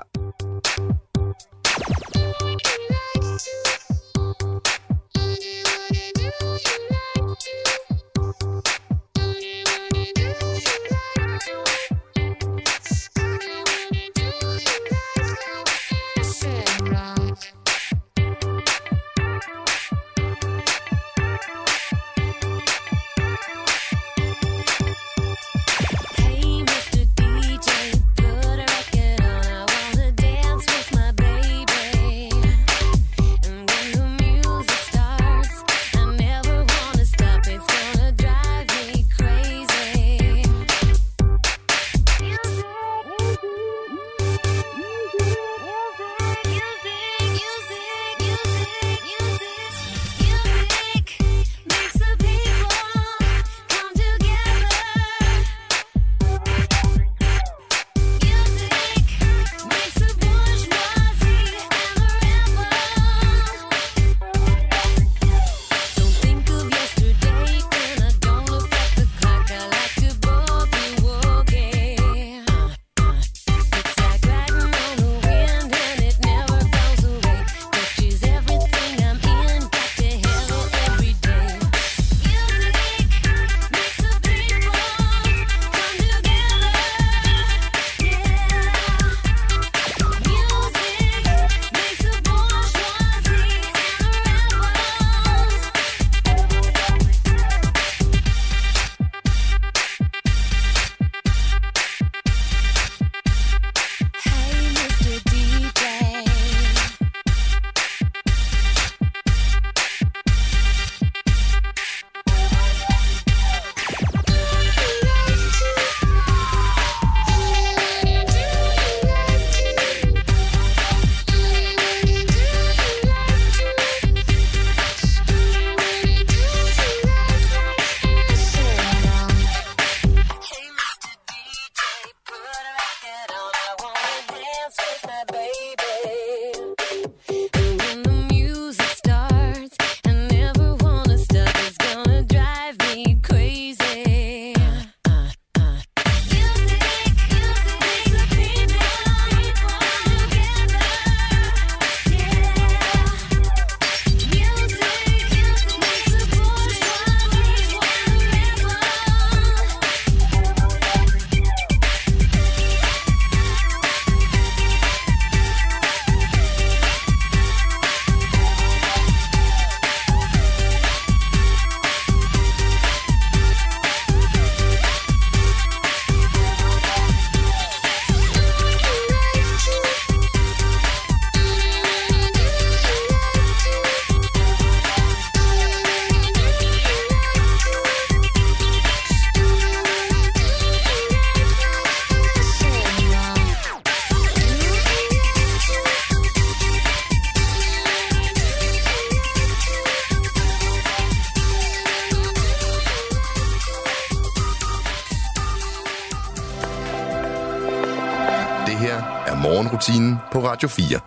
Det her er morgenrutinen på Radio 4.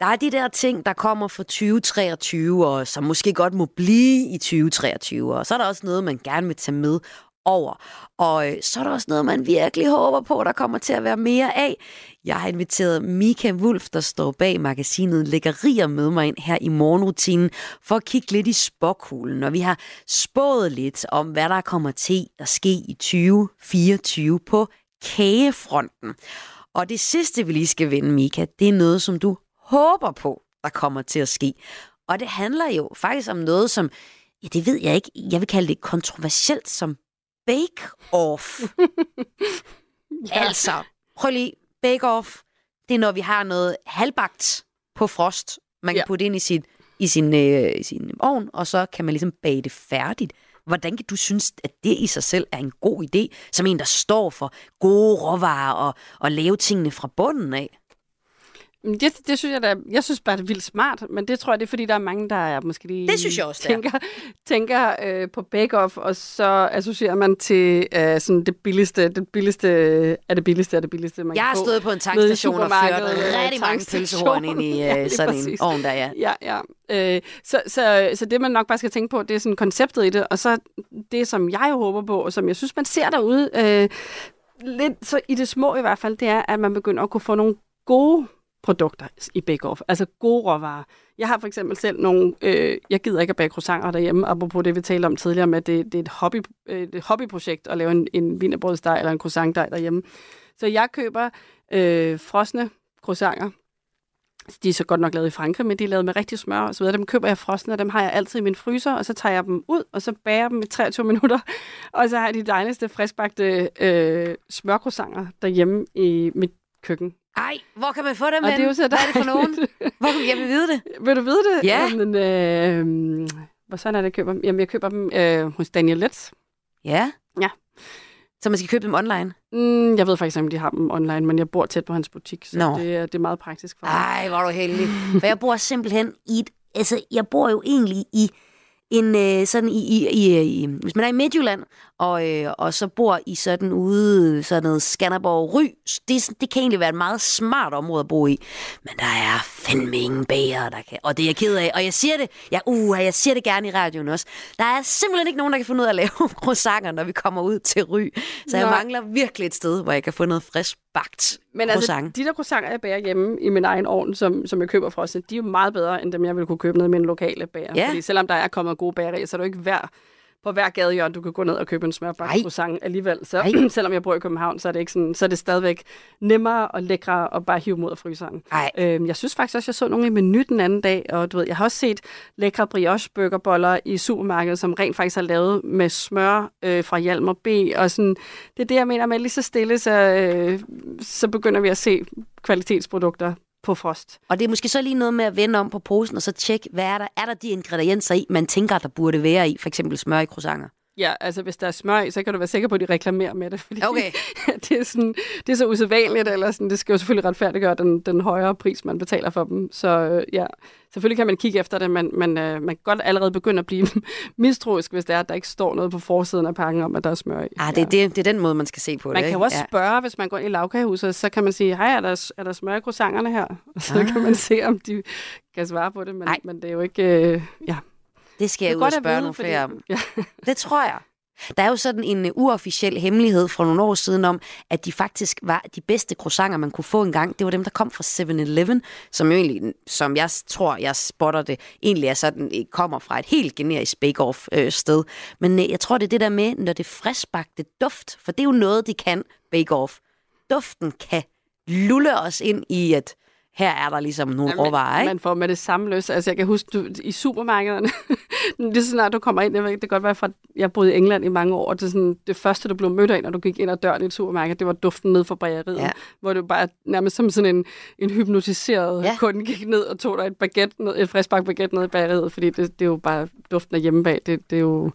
Der er de der ting, der kommer fra 2023, og som måske godt må blive i 2023. Og så er der også noget, man gerne vil tage med over. Og så er der også noget, man virkelig håber på, der kommer til at være mere af. Jeg har inviteret Mika Wulff, der står bag magasinet Lækkerier, med mig ind her i morgenrutinen for at kigge lidt i spåkuglen. Og vi har spået lidt om, hvad der kommer til at ske i 2024 på kagefronten. Og det sidste, vi lige skal vende, Mika, det er noget, som du håber på, der kommer til at ske. Og det handler jo faktisk om noget, som, ja, det ved jeg ikke, jeg vil kalde det kontroversielt som bake-off. Ja. Altså, prøv lige, bake-off, det er, når vi har noget halvbagt på frost, man kan putte ind i sin ovn, og så kan man ligesom bage det færdigt. Hvordan kan du synes, at det i sig selv er en god idé, som en, der står for gode råvarer og lave tingene fra bunden af? Det synes jeg da. Jeg synes bare, det er vildt smart, men det tror jeg, det er, fordi der er mange, der er, måske lige det synes jeg også, tænker på bake-off, og så associerer man til sådan det billigste, man kan få. Jeg har stået på en tankstation og ført rigtig mange pølsehorn ind i sådan en ovn der, ja. Ja. Så det, man nok bare skal tænke på, det er sådan konceptet i det, og så det, som jeg håber på, og som jeg synes, man ser derude, lidt så i det små i hvert fald, det er, at man begynder at kunne få nogle gode produkter i bake-off, altså gode råvarer. Jeg har for eksempel selv nogle, jeg gider ikke at bage croissanter derhjemme, apropos det, vi talte om tidligere med, det er et hobbyprojekt at lave en wienerbrødsdej eller en croissantdej derhjemme. Så jeg køber frosne croissanter. De er så godt nok lavet i Frankrig, men de er lavet med rigtig smør og så videre. Dem køber jeg frosne, og dem har jeg altid i min fryser, og så tager jeg dem ud, og så bager dem i 23 minutter, og så har jeg de dejligste friskbagte smørcroissanter derhjemme i mit køkken. Ej, hvor kan man få dem hen? Hvad er det for nogen? Jeg vil vide det. Vil du vide det? Ja. Jamen, hvor sådan er det, jeg køber dem? Jamen, jeg køber dem hos Daniel Letts. Ja? Ja. Så man skal købe dem online? Jeg ved faktisk ikke, om de har dem online, men jeg bor tæt på hans butik, så det er meget praktisk for mig. Ej, hvor er du heldig. For jeg bor simpelthen jeg bor jo egentlig i hvis man er i Midtjylland, og så bor i sådan ude, sådan noget Skanderborg Ry, det kan egentlig være et meget smart område at bo i. Men der er fandme ingen bager, der kan, og det er jeg ked af. Og jeg siger det, jeg siger det gerne i radioen også. Der er simpelthen ikke nogen, der kan finde ud af at lave croissanter, når vi kommer ud til Ry. Så jeg mangler virkelig et sted, hvor jeg kan få noget frisk bagt. Men croissant. Altså, de der croissanter, jeg bager hjemme i min egen ovn, som jeg køber frosne, de er jo meget bedre, end dem, jeg ville kunne købe nede i mine lokale bager. Ja. Fordi selvom der er kommet gode bagerier, så er det jo ikke på hver gadehjørne, du kan gå ned og købe en smørbagt croissant alligevel. Så selvom jeg bor i København, så er det ikke sådan, så er det stadigvæk nemmere og lækre at bare hive mod af fryseren. Jeg synes faktisk også, jeg så nogle i Meny den anden dag, og du ved, jeg har også set lækre brioche-burgerboller i supermarkedet, som rent faktisk har lavet med smør fra Hjalmar B. Og sådan, det er det, jeg mener med lige så stille, så begynder vi at se kvalitetsprodukter på frost. Og det er måske så lige noget med at vende om på posen, og så tjekke, hvad er der? Er der de ingredienser i, man tænker, der burde være i? For eksempel smør i croissanter. Ja, altså hvis der er smør i, så kan du være sikker på, at de reklamerer med det. Fordi det er så usædvanligt, eller sådan, det skal jo selvfølgelig retfærdiggøre den højere pris, man betaler for dem. Så ja, selvfølgelig kan man kigge efter det, men man kan godt allerede begynde at blive mistroisk, hvis det er, at der ikke står noget på forsiden af pakken om, at der er smør i. Det er den måde, man skal se på det. Man kan også spørge, hvis man går ind i Lagkagehuset, så kan man sige, hej, er der smør i croissanterne her? Og så kan man se, om de kan svare på det, men det er jo ikke... Det skal jeg ud og spørge nogle flere om. Ja. Det tror jeg. Der er jo sådan en uofficiel hemmelighed fra nogle år siden om, at de faktisk var de bedste croissanter, man kunne få engang. Det var dem, der kom fra 7-Eleven, som jo egentlig, som jeg tror, jeg spotter det, egentlig er sådan, kommer fra et helt generisk bake-off-sted. Men jeg tror, det er det der med, når det friskbagte duft, for det er jo noget, de kan, bake-off. Duften kan lulle os ind i, at her er der ligesom nogle råvarer, ikke? Man får med det samme løs. Altså, jeg kan huske, i supermarkederne, det er sådan, at du kommer ind, det kan godt være fra, jeg boede i England i mange år, og det er sådan, det første, du blev mødt af, når du gik ind ad døren i et supermarked, det var duften ned fra bageriet, hvor du bare nærmest som sådan en hypnotiseret kunde gik ned og tog dig et friskbagt baguette ned i bageriet, fordi det er jo bare duften af hjemmebag, det er jo,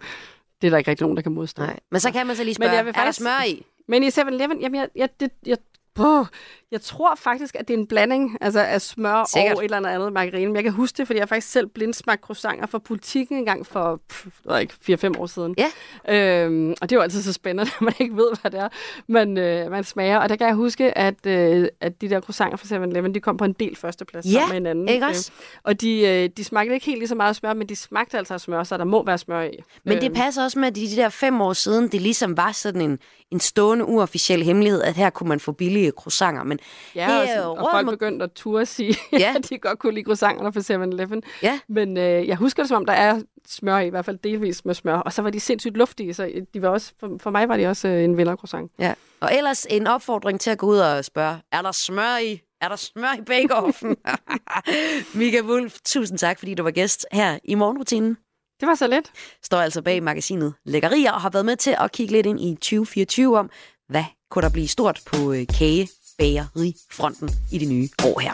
det er der ikke rigtig nogen, der kan modstå. Nej. Men så kan man så lige spørge, er der smør i? Men i 7-Eleven, jamen, jeg Jeg tror faktisk, at det er en blanding altså af smør sikkert. Og et eller andet margarine. Men jeg kan huske det, fordi jeg faktisk selv blindsmagte croissanter fra Politikken engang for 4-5 år siden. Ja. Og det er jo altid så spændende, at man ikke ved, hvad det er, man smager. Og der kan jeg huske, at de der croissanter fra 7-Eleven, de kom på en del førsteplads sammen med hinanden. Ikke også? Og de smagte ikke helt lige så meget smør, men de smagte altså af smør, så der må være smør i. Men det passer også med, at de der 5 år siden, det ligesom var sådan en stående uofficiel hemmelighed, at her kunne man få billige croissanter. Men ja, og folk begyndte at turde sige, at de godt kunne lide croissanterne fra 7-Eleven. Ja. Men jeg husker det, som om der er smør i hvert fald delvis med smør. Og så var de sindssygt luftige, så de var også, for mig var de også en vindercroissant. Ja. Og ellers en opfordring til at gå ud og spørge, er der smør i? Er der smør i bake-offen? Mika Wulff, tusind tak, fordi du var gæst her i Morgenrutinen. Det var så let. Står altså bag magasinet Lækkerier og har været med til at kigge lidt ind i 2024 om, hvad kunne der blive stort på kage bagerifronten i det nye år her.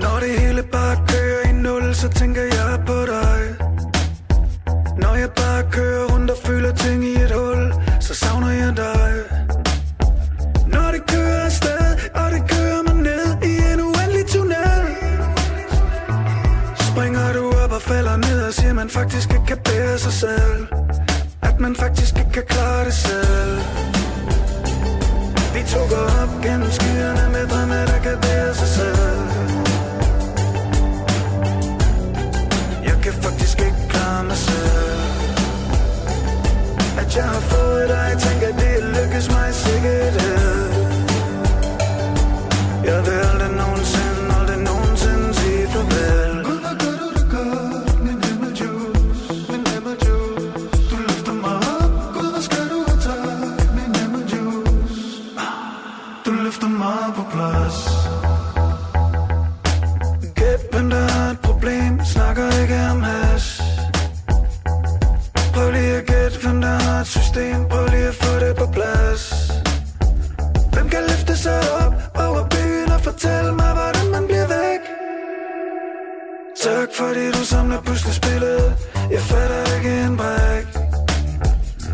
Når det hele bare kører i nul, så tænker jeg på dig. Når jeg bare kører rundt og føler ting i et hul, så savner jeg dig. Når det kører afsted, og det kører mig ned i en uendelig tunnel, springer du op og falder ned og siger, man faktisk ikke kan bære sig selv. At man faktisk ikke kan klare det selv. Vi tog op gennem skyerne med drømme, der kan bære sig selv. Jeg kan faktisk ikke klare mig selv. At jeg har fået dig, tænker det lykkes mig sikkert. Jeg vil aldrig nogensinde, aldrig nogensinde sige farvel. Gud, hvor gør du det godt, min himmeljuice, min himmeljuice. Du løfter mig op, Gud, hvor skal du have tak, min himmeljuice. Du løfter mig på plads. Gæt, hvem der har et problem, snakker ikke om hash. Prøv lige at gætte, hvem der har et system. Prøv lige at få det på plads. Hvem kan løfte sig op over byen og fortælle mig, hvordan man bliver væk? Tak fordi du samler puslespillet. Jeg fatter ikke en bræk.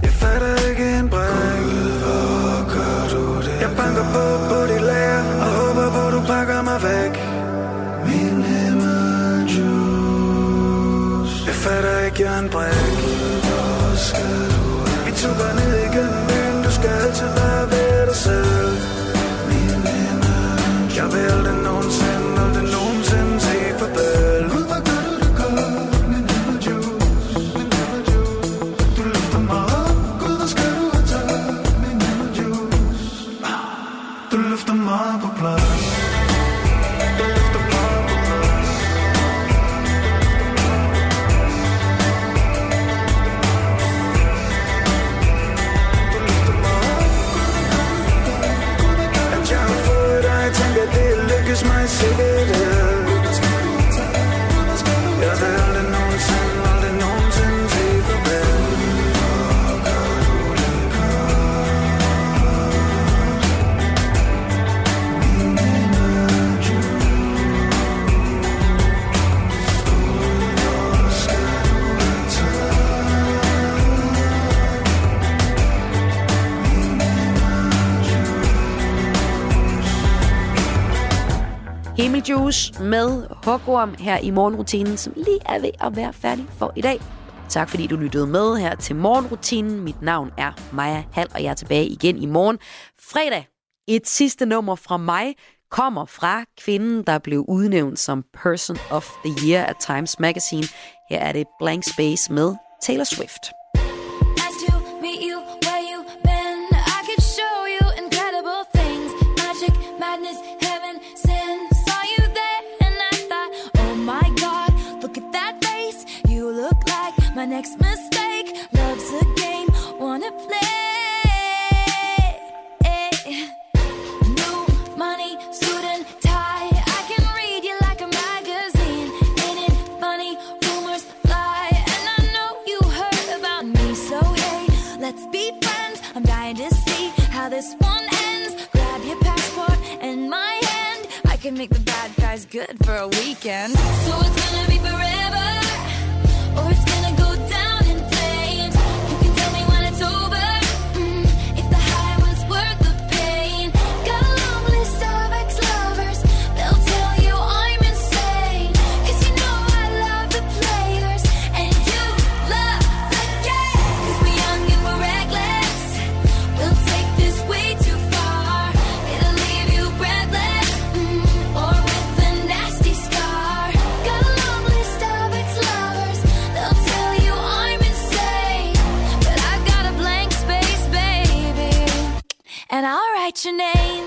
Jeg fatter ikke en bræk. Gud, hvor gør du det? Jeg banker på dit lager og håber, hvor du pakker mig væk. Min himmeljuice. Jeg fatter ikke, jeg er en bræk. Vi tukker ned igennem byen, du skal altid være ved dig selv. Jeg vil aldrig nogensinde, aldrig nogensinde sige farvel. Gud, hvor gør du det godt, min himmeljuice, min himmeljuice. Du løfter mig op, Gud, hvor skal du have tak, min himmeljuice. Du løfter mig på plads. My city, yeah, they're all the notes and all the notes and people better. Himmeljuice med hugorm her i Morgenrutinen, som lige er ved at være færdig for i dag. Tak fordi du lyttede med her til Morgenrutinen. Mit navn er Maja Hatt, og jeg er tilbage igen i morgen. Fredag, et sidste nummer fra mig, kommer fra kvinden, der blev udnævnt som Person of the Year af Times Magazine. Her er det Blank Space med Taylor Swift. My next mistake, love's a game, wanna play. New money, suit and tie, I can read you like a magazine. Ain't it funny, rumors fly, and I know you heard about me, so hey, let's be friends. I'm dying to see how this one ends. Grab your passport and my hand, I can make the bad guys good. for a weekend. So it's gonna be forever, or it's gonna go down in flames. You can tell me when it's over, if the high was worth the pain. Got a long list of ex-lovers, they'll tell you I'm insane. Cause you know I love the players, and you love the game. Cause we're young and we're reckless, we'll take this way too far. It'll leave you breathless, or with a nasty scar. Got a long list of ex-lovers, they'll tell you I'm insane. But I've got a blank space, baby, and I'll write your name.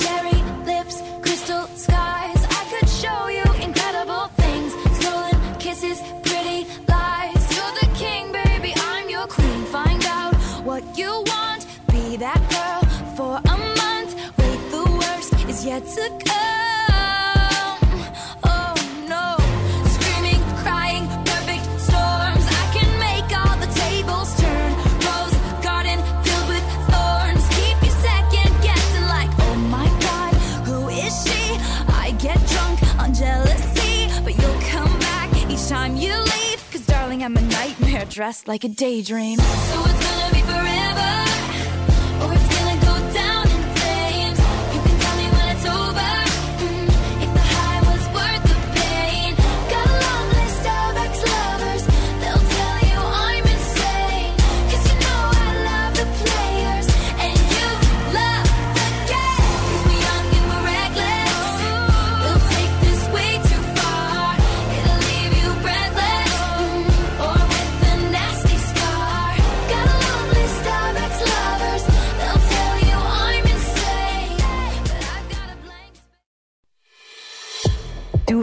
Cherry lips, crystal skies, I could show you incredible things. Stolen kisses, pretty lies. You're the king, baby, I'm your queen. Find out what you want, be that girl for a month. Wait, the worst is yet to come. Oh no. Screaming, crying, perfect storms. I can make all the tables turn. Rose garden filled with thorns. Keep you second guessing like, oh my god, who is she? I get drunk on jealousy, but you'll come back each time you leave. Cause darling, I'm a nightmare dressed like a daydream. So it's gonna be forever, or it's gonna go down in flames. You can tell me when it's over, if the high was worth the pain. Got a long list of ex-lovers, they'll tell you I'm insane. Cause you know I love the players, and you love the game. Cause we're young and we're reckless, we'll take this way too far. It'll leave you breathless, or with a nasty scar. Got a long list of ex-lovers, they'll tell you I'm insane. But I've got a blank space. Du